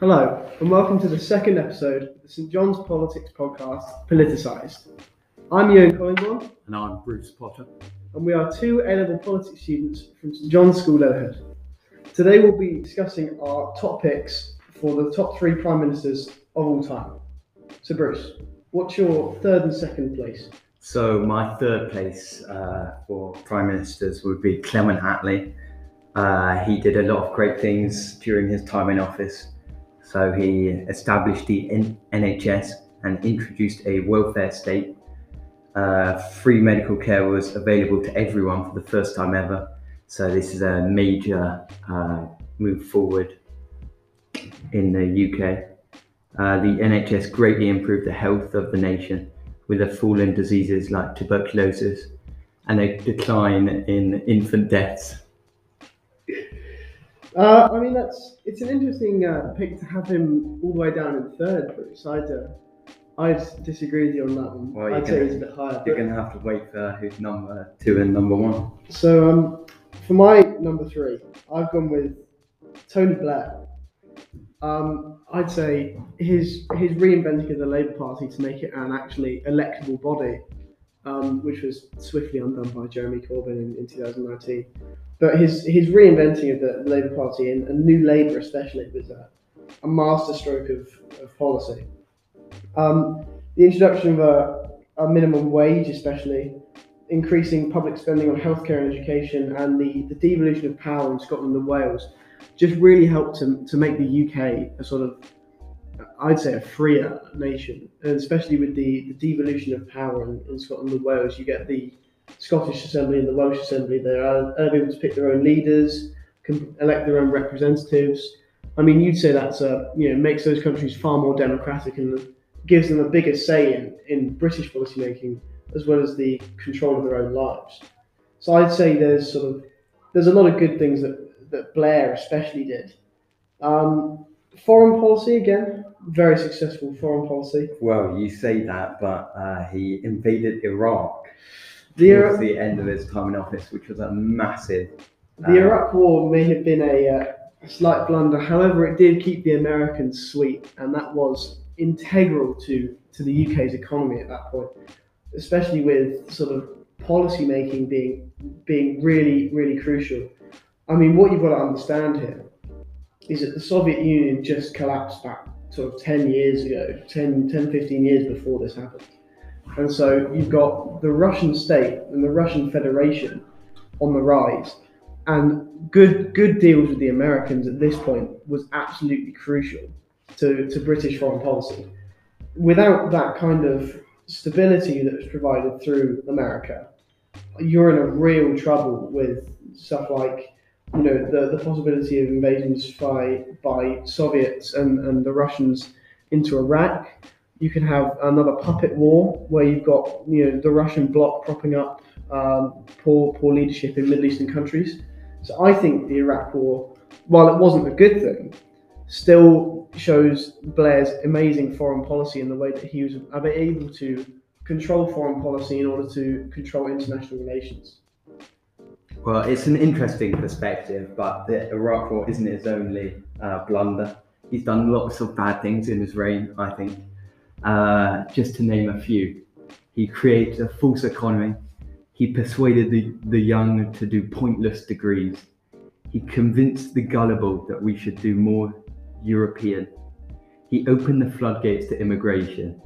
Hello, and welcome to the second episode of the St John's Politics Podcast, Politicised. I'm Ewan Collingbourne. And I'm Bruce Potter. And we are two A-level politics students from St John's School, Leatherhead. Today we'll be discussing our top picks for the top three Prime Ministers of all time. So Bruce, what's your third and second place? So my third place for Prime Ministers would be Clement Attlee. He did a lot of great things during his time in office. So he established the NHS and introduced a welfare state. Free medical care was available to everyone for the first time ever. So this is a major move forward in the UK. The NHS greatly improved the health of the nation with a fall in diseases like tuberculosis and a decline in infant deaths. It's an interesting pick to have him all the way down in third, Bruce. I'd disagree with you on that one. Well, I'd say he's a bit higher. You're going to have to wait for who's number two and number one. So for my number three, I've gone with Tony Blair. I'd say his reinventing of the Labour Party to make it an actually electable body, which was swiftly undone by Jeremy Corbyn in 2019. But his reinventing of the Labour Party, and New Labour especially, was a masterstroke of policy. The introduction of a minimum wage especially, increasing public spending on healthcare and education, and the devolution of power in Scotland and Wales just really helped to make the UK a sort of, I'd say, a freer nation. And especially with the devolution of power in Scotland and Wales, you get the Scottish Assembly and the Welsh Assembly. They are able to pick their own leaders, can elect their own representatives. I mean, you'd say that's makes those countries far more democratic and gives them a bigger say in British policy making, as well as the control of their own lives. So I'd say there's a lot of good things that Blair especially did. Foreign policy, again, very successful foreign policy. Well, you say that, but he invaded Iraq. Towards the end of his time in office, which was a massive... The Iraq War may have been a slight blunder. However, it did keep the Americans sweet, and that was integral to the UK's economy at that point, especially with sort of policy making being really, really crucial. I mean, what you've got to understand here is that the Soviet Union just collapsed back sort of 10 years ago, 10-15 years before this happened. And so you've got the Russian state and the Russian Federation on the rise, and good deals with the Americans at this point was absolutely crucial to British foreign policy. Without that kind of stability that was provided through America, you're in a real trouble with stuff like the possibility of invasions by Soviets and the Russians into Iraq. You can have another puppet war where you've got the Russian bloc propping up poor leadership in Middle Eastern countries. So I think the Iraq War, while it wasn't a good thing, still shows Blair's amazing foreign policy in the way that he was able to control foreign policy in order to control international relations. Well, it's an interesting perspective, but the Iraq War isn't his only blunder. He's done lots of bad things in his reign, I think. Just to name a few, he created a false economy, he persuaded the young to do pointless degrees, he convinced the gullible that we should do more European, he opened the floodgates to immigration,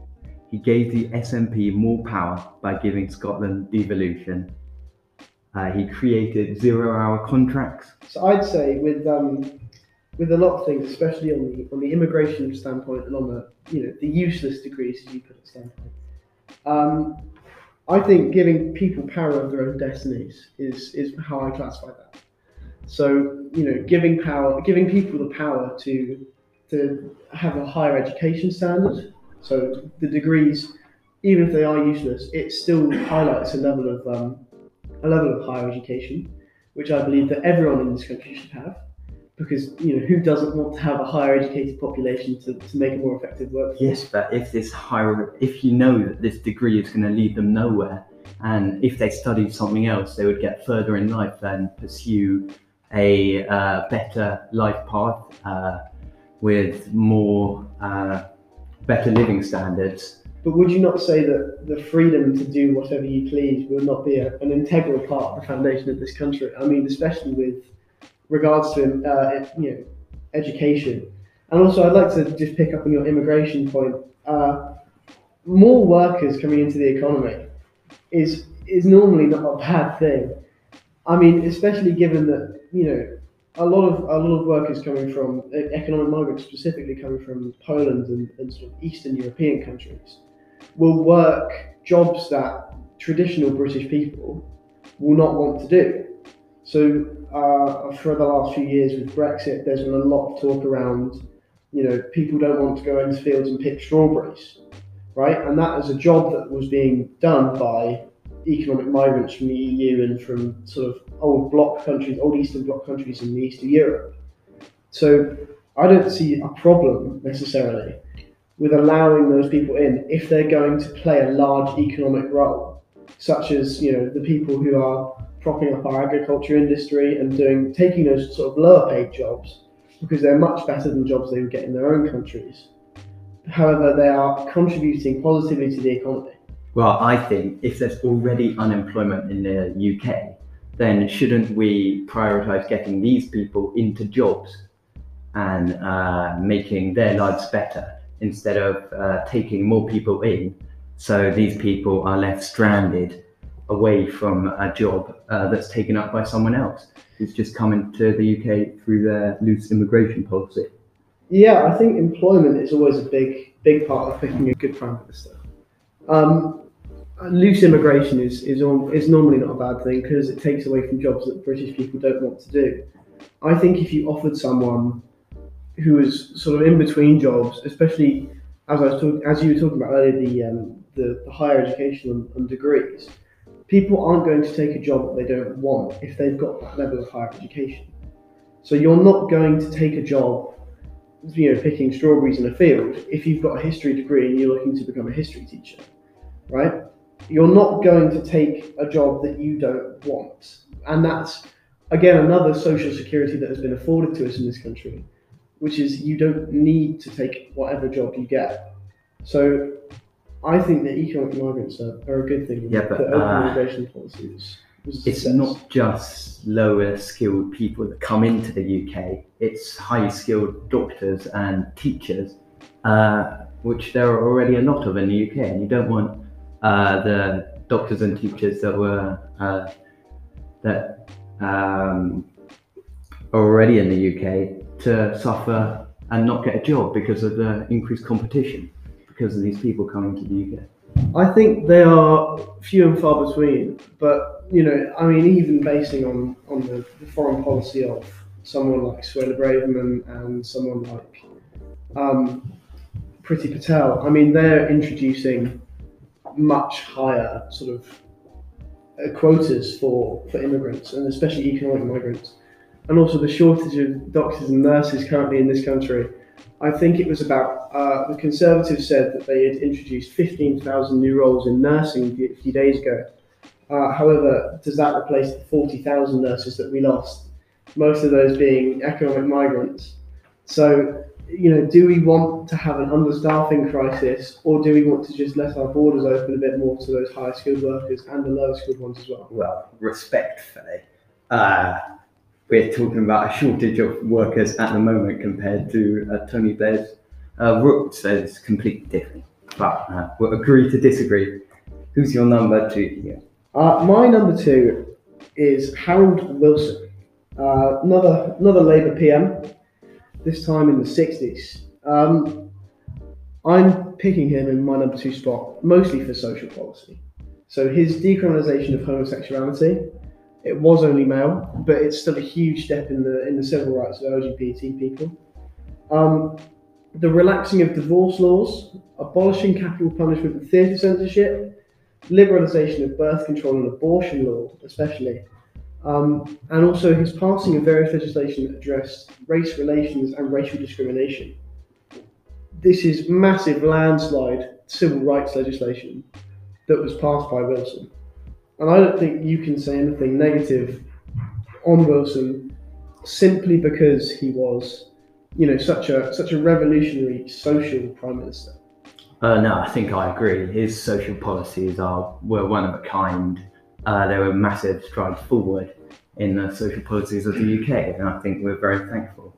he gave the SNP more power by giving Scotland devolution, he created zero-hour contracts. So I'd say with a lot of things, especially on the immigration standpoint and on the useless degrees, as you put it, standpoint, I think giving people power over their own destinies is how I classify that. So giving people the power to have a higher education standard. So the degrees, even if they are useless, it still highlights a level of higher education, which I believe that everyone in this country should have. Because who doesn't want to have a higher educated population to make a more effective workforce? Yes, but if you know that this degree is going to lead them nowhere, and if they studied something else, they would get further in life and pursue a better life path with more better living standards. But would you not say that the freedom to do whatever you please will not be an integral part of the foundation of this country? I mean, especially with regards to education. And also, I'd like to just pick up on your immigration point. More workers coming into the economy is normally not a bad thing. I mean, especially given that a lot of workers coming from economic migrants, specifically coming from Poland and sort of Eastern European countries, will work jobs that traditional British people will not want to do. So for the last few years with Brexit, there's been a lot of talk around, people don't want to go into fields and pick strawberries, right? And that is a job that was being done by economic migrants from the EU and from sort of old Eastern Bloc countries in the east of Europe. So I don't see a problem necessarily with allowing those people in if they're going to play a large economic role, such as the people who are propping up our agriculture industry and taking those sort of lower paid jobs because they're much better than jobs they would get in their own countries. However, they are contributing positively to the economy. Well, I think if there's already unemployment in the UK, then shouldn't we prioritise getting these people into jobs and making their lives better instead of taking more people in, so these people are left stranded away from a job that's taken up by someone else who's just come into the UK through their loose immigration policy? Yeah, I think employment is always a big part of picking a good prime minister. Loose immigration is normally not a bad thing because it takes away from jobs that British people don't want to do. I think if you offered someone who was sort of in between jobs, especially as you were talking about earlier, the higher education and degrees, people aren't going to take a job that they don't want if they've got that level of higher education. So you're not going to take a job, picking strawberries in a field if you've got a history degree and you're looking to become a history teacher. Right? You're not going to take a job that you don't want. And that's, again, another social security that has been afforded to us in this country, which is you don't need to take whatever job you get. So I think that economic migrants are a good thing. Yeah, but the open immigration policy it's not just lower skilled people that come into the UK, it's high skilled doctors and teachers, which there are already a lot of in the UK, and you don't want the doctors and teachers that were are already in the UK to suffer and not get a job because of the increased competition because of these people coming to the UK. I think they are few and far between, but even basing on the foreign policy of someone like Suella Braverman and someone like Priti Patel, they're introducing much higher sort of quotas for immigrants, and especially economic migrants. And also the shortage of doctors and nurses currently in this country. I think it was about, the Conservatives said that they had introduced 15,000 new roles in nursing a few days ago. However, does that replace the 40,000 nurses that we lost? Most of those being economic migrants. So, do we want to have an understaffing crisis, or do we want to just let our borders open a bit more to those higher skilled workers and the lower skilled ones as well? Well, respectfully, we're talking about a shortage of workers at the moment compared to Tony Blair's route, so it's completely different. But we'll agree to disagree. Who's your number two here? My number two is Harold Wilson, another Labour PM. This time in the 60s. I'm picking him in my number two spot, mostly for social policy. So his decriminalisation of homosexuality, it was only male, but it's still a huge step in the civil rights of LGBT people. The relaxing of divorce laws, abolishing capital punishment and theatre censorship, liberalisation of birth control and abortion law, especially. And also his passing of various legislation that addressed race relations and racial discrimination. This is massive landslide civil rights legislation that was passed by Wilson. And I don't think you can say anything negative on Wilson simply because he was you know, such a revolutionary social prime minister? No, I think I agree. His social policies were one of a kind. They were massive strides forward in the social policies of the UK, and I think we're very thankful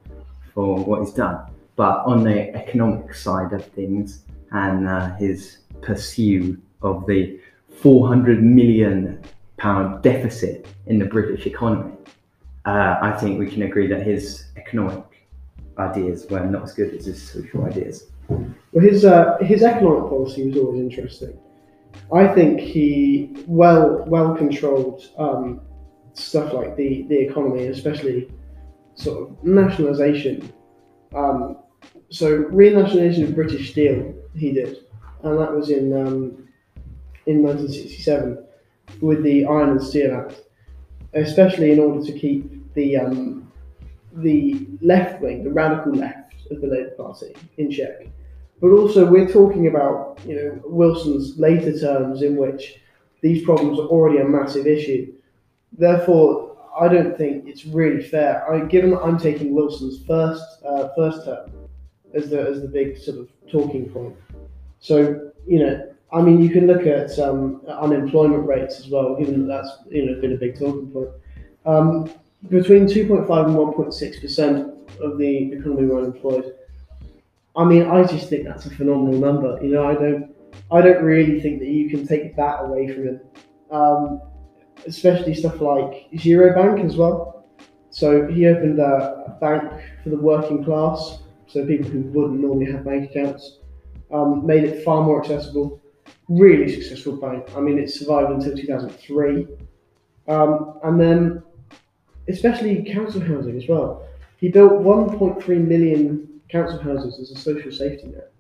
for what he's done. But on the economic side of things, and his pursuit of the £400 million deficit in the British economy, I think we can agree that his economic ideas were not as good as his social ideas. Well, his economic policy was always interesting. I think he well controlled stuff like the economy, especially sort of nationalisation. So renationalisation of British Steel he did, and that was in 1967 with the Iron and Steel Act, especially in order to keep the left wing, the radical left of the Labour Party in check. But also we're talking about, you know, Wilson's later terms in which these problems are already a massive issue. Therefore, I don't think it's really fair. Given that I'm taking Wilson's first term as the big sort of talking point. So, you know, I mean, you can look at unemployment rates as well, given that that's, you know, been a big talking point. Between 2.5 and 1.6% of the economy were unemployed. I mean, I just think that's a phenomenal number. You know, I don't really think that you can take that away from him. Especially stuff like Giro Bank as well. So he opened a bank for the working class, so people who wouldn't normally have bank accounts. Made it far more accessible. Really successful bank. I mean, it survived until 2003. And then, especially council housing as well. He built 1.3 million council houses as a social safety net.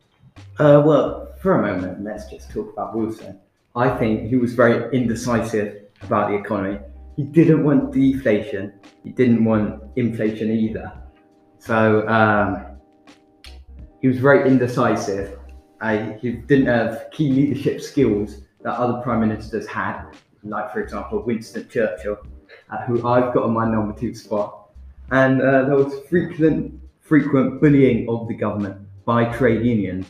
Well, for a moment, let's just talk about Wilson. I think he was very indecisive about the economy. He didn't want deflation. He didn't want inflation either. So he was very indecisive. He didn't have key leadership skills that other prime ministers had, like, for example, Winston Churchill, who I've got on my number 2 spot. And there was frequent bullying of the government by trade unions,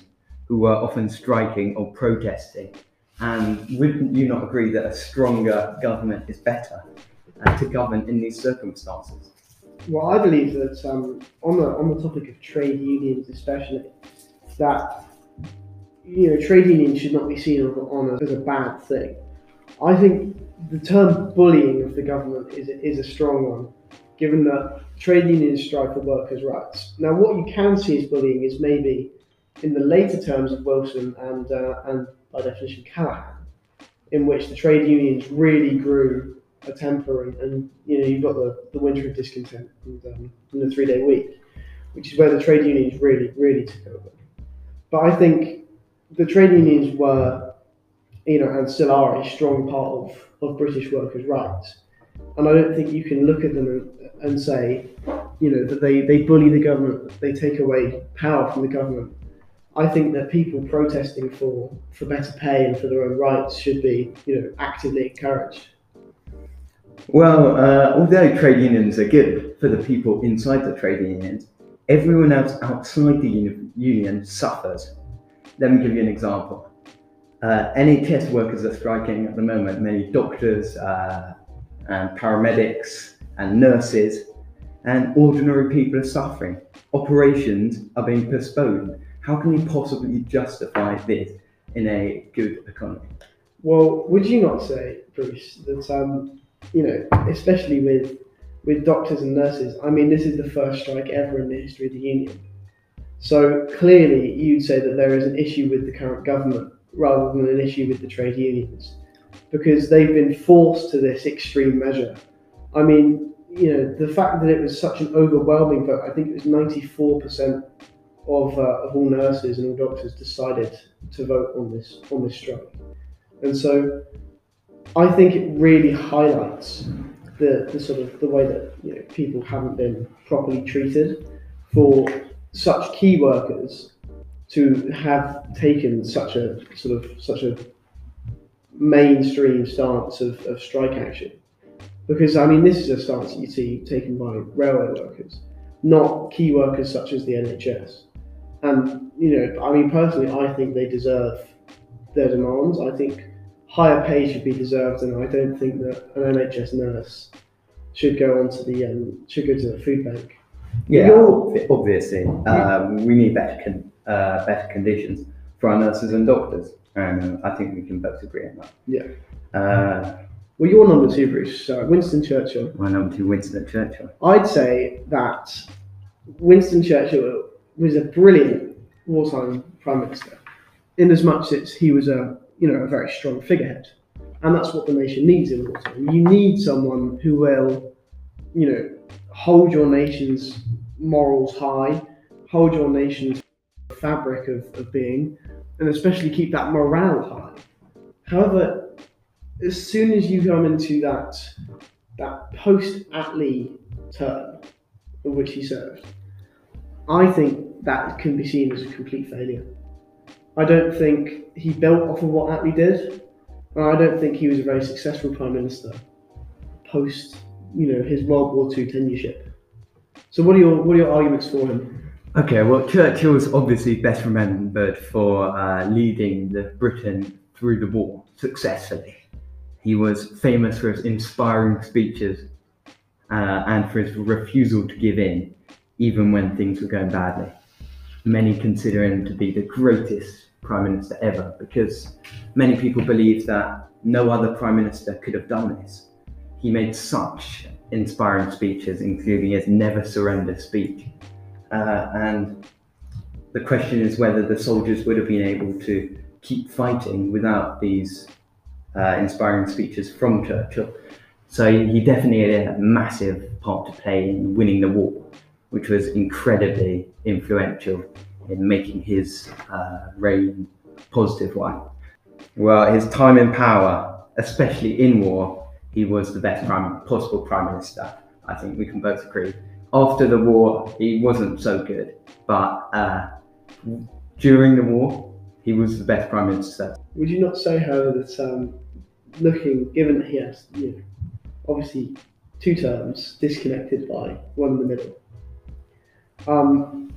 who were often striking or protesting. And wouldn't you not agree that a stronger government is better to govern in these circumstances? Well, I believe that on the topic of trade unions especially, that, you know, trade unions should not be seen as a bad thing. I think the term bullying of the government is a strong one, given that trade unions strive for workers' rights. Now, what you can see as bullying is maybe in the later terms of Wilson and by definition Callaghan, in which the trade unions really grew a temper, and you know, you've got the winter of discontent and the 3-day week, which is where the trade unions really took over. But I think the trade unions were, you know, and still are a strong part of British workers' rights. And I don't think you can look at them and say, you know, that they bully the government, that they take away power from the government. I think that people protesting for better pay and for their own rights should be, you know, actively encouraged. Well, although trade unions are good for the people inside the trade unions, everyone else outside the union suffers. Let me give you an example. NHS workers are striking at the moment, many doctors, and paramedics and nurses, and ordinary people are suffering. Operations are being postponed. How can you possibly justify this in a good economy? Well, would you not say, Bruce, that you know, especially with doctors and nurses, I mean, this is the first strike ever in the history of the union. So clearly you'd say that there is an issue with the current government rather than an issue with the trade unions, because they've been forced to this extreme measure. I mean, you know, the fact that it was such an overwhelming vote, I think it was 94% of all nurses and all doctors decided to vote on this strike. And so I think it really highlights the sort of the way that, you know, people haven't been properly treated, for such key workers to have taken such a mainstream stance of strike action. Because I mean, this is a stance that you see taken by railway workers, not key workers such as the NHS. And, you know, I mean, personally, I think they deserve their demands. I think higher pay should be deserved, and I don't think that an NHS nurse should go on to the food bank. Yeah, obviously, we need better conditions for our nurses and doctors, and I think we can both agree on that. Yeah. Well, you're number two, Bruce. Winston Churchill. My number two, Winston Churchill. I'd say that Winston Churchill was a brilliant wartime prime minister, in as much as he was a very strong figurehead, and that's what the nation needs in wartime. You need someone who will, you know, hold your nation's morals high, hold your nation's fabric of being, and especially keep that morale high. However, as soon as you come into that post-Attlee term in which he served, I think that can be seen as a complete failure. I don't think he built off of what Attlee did, and I don't think he was a very successful prime minister post, his World War II tenureship. So what are your arguments for him? Okay, well, Churchill's obviously best remembered for leading the Britain through the war successfully. He was famous for his inspiring speeches and for his refusal to give in, even when things were going badly. Many consider him to be the greatest prime minister ever, because many people believe that no other prime minister could have done this. He made such inspiring speeches, including his never surrender speech. And the question is whether the soldiers would have been able to keep fighting without these inspiring speeches from Churchill. So he definitely had a massive part to play in winning the war, which was incredibly influential in making his reign a positive one. Well, his time in power, especially in war, he was the best possible prime minister. I think we can both agree. After the war, he wasn't so good, but during the war, he was the best prime minister. Would you not say, however, that given that he has, obviously two terms disconnected by one in the middle,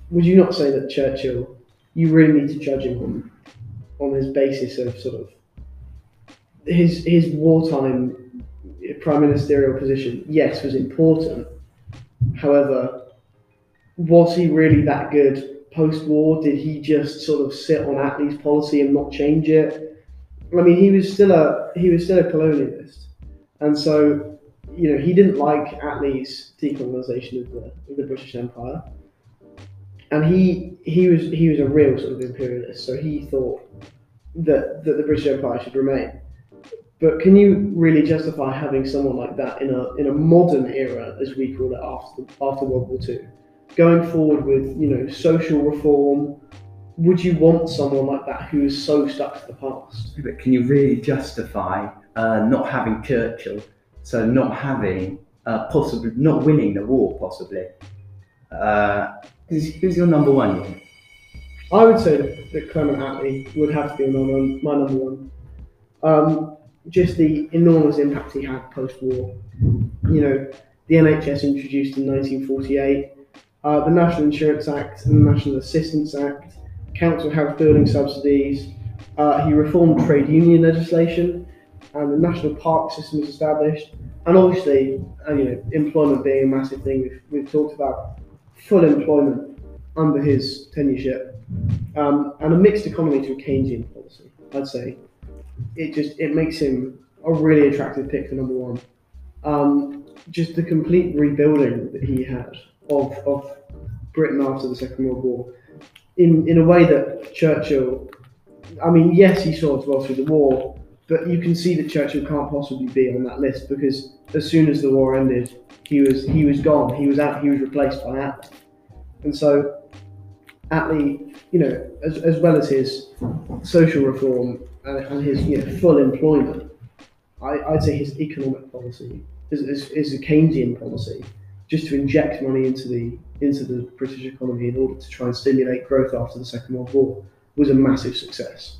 would you not say that Churchill, you really need to judge him on his basis of sort of his wartime prime ministerial position? Yes, was important. However, was he really that good post-war? Did he just sort of sit on Attlee's policy and not change it? I mean, he was still a colonialist, and so he didn't like Attlee's decolonisation of the British Empire. And he was a real sort of imperialist, so he thought that the British Empire should remain. But can you really justify having someone like that in a modern era, as we call it, after World War II, going forward with social reform? Would you want someone like that who is so stuck to the past? But can you really justify not having Churchill, so not having possibly not winning the war possibly? Who's your number one here? I would say that Clement Attlee would have to be my number one. Just the enormous impact he had post-war. The NHS introduced in 1948, the National Insurance Act and the National Assistance Act, council house building subsidies. He reformed trade union legislation, and the national park system was established. And obviously, employment being a massive thing we've talked about. Full employment under his tenureship, and a mixed economy to a Keynesian policy. I'd say it makes him a really attractive pick for number one. Just the complete rebuilding that he had of Britain after the Second World War, in a way that Churchill, I mean, yes, he saw it well through the war, but you can see that Churchill can't possibly be on that list, because as soon as the war ended, he was gone. He was replaced by Attlee. And so Attlee, as well as his social reform and his full employment, I'd say his economic policy is a Keynesian policy, just to inject money into the British economy in order to try and stimulate growth after the Second World War, was a massive success.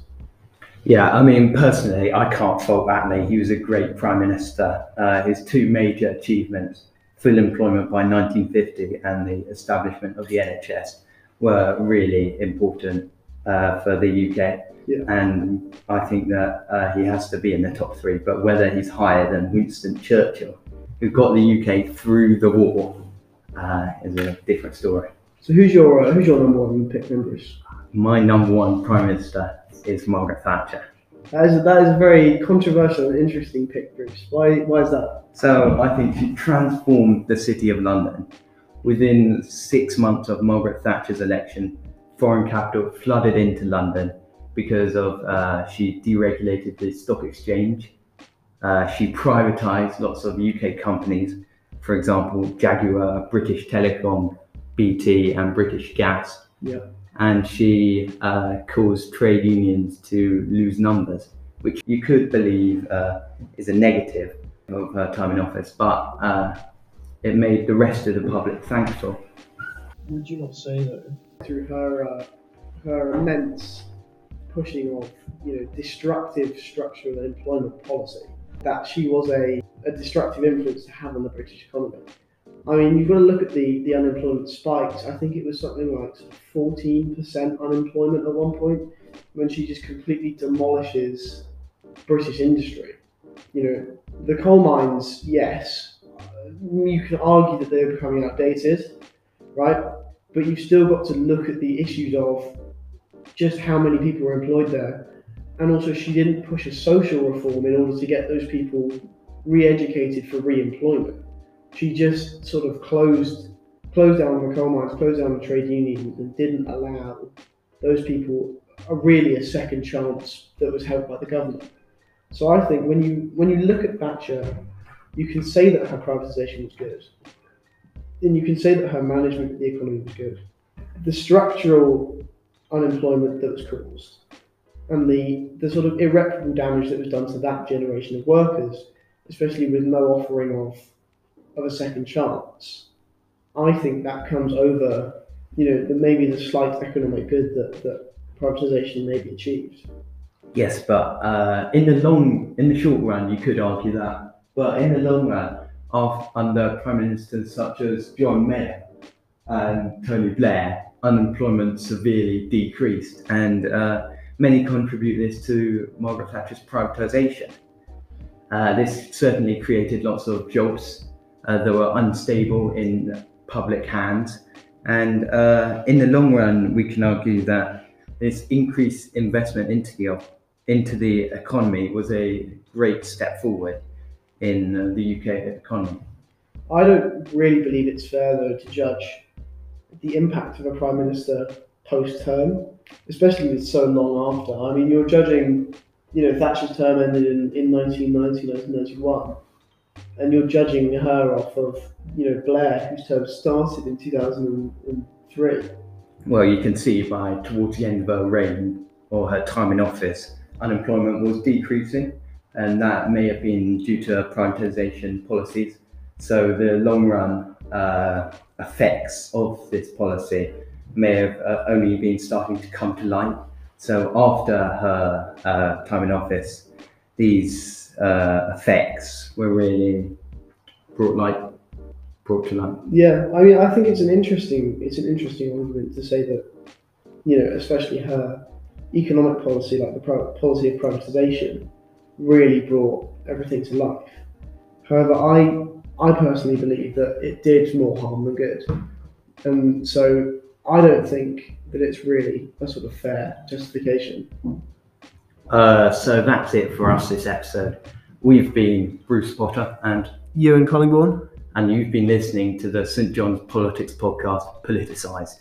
Yeah, I mean, personally, I can't fault Attlee. He was a great prime minister. His two major achievements full employment by 1950 and the establishment of the NHS were really important for the UK. Yeah. And I think that he has to be in the top three, but whether he's higher than Winston Churchill, who got the UK through the war, is a different story. So who's your number one pick then, Bruce? My number one Prime Minister is Margaret Thatcher. That is a very controversial and interesting pick, Bruce. Why is that? So I think she transformed the city of London. Within 6 months of Margaret Thatcher's election, foreign capital flooded into London because of she deregulated the stock exchange. She privatised lots of UK companies, for example, Jaguar, British Telecom, BT and British Gas. Yeah. And she caused trade unions to lose numbers, which you could believe is a negative of her time in office, but it made the rest of the public thankful. Would you not say though, through her immense pushing of destructive structural and employment policy, that she was a destructive influence to have on the British economy? I mean, you've got to look at the unemployment spikes. I think it was something like 14% unemployment at one point, when she just completely demolishes British industry. The coal mines, yes, you can argue that they're becoming outdated, right? But you've still got to look at the issues of just how many people were employed there. And also, she didn't push a social reform in order to get those people re-educated for re-employment. She just sort of closed down the coal mines, closed down the trade unions, and didn't allow those people really a second chance that was held by the government. So I think when you look at Thatcher, you can say that her privatisation was good, and you can say that her management of the economy was good. The structural unemployment that was caused, and the sort of irreparable damage that was done to that generation of workers, especially with no offering of a second chance, I think that comes over, maybe the slight economic good that privatisation maybe achieved. Yes, but in the short run, you could argue that. But in the long run, under prime ministers such as John Major and Tony Blair, unemployment severely decreased, and many contribute this to Margaret Thatcher's privatisation. This certainly created lots of jobs that were unstable in public hands, and in the long run we can argue that this increased investment into the economy was a great step forward in the UK economy. I don't really believe it's fair though to judge the impact of a Prime Minister post-term, especially with so long after. I mean, you're judging, Thatcher's term ended in 1990, 1991. And you're judging her off of, Blair, whose term started in 2003. Well, you can see towards the end of her reign or her time in office, unemployment was decreasing, and that may have been due to privatisation policies. So the long run effects of this policy may have only been starting to come to light. So after her time in office, these effects were really brought to light. Yeah, I mean, I think it's an interesting argument to say that, especially her economic policy, like the policy of privatisation, really brought everything to life. However, I personally believe that it did more harm than good, and so I don't think that it's really a sort of fair justification. So that's it for us this episode. We've been Bruce Potter and Ewan Collingbourne, and you've been listening to the St John's Politics Podcast, Politicised.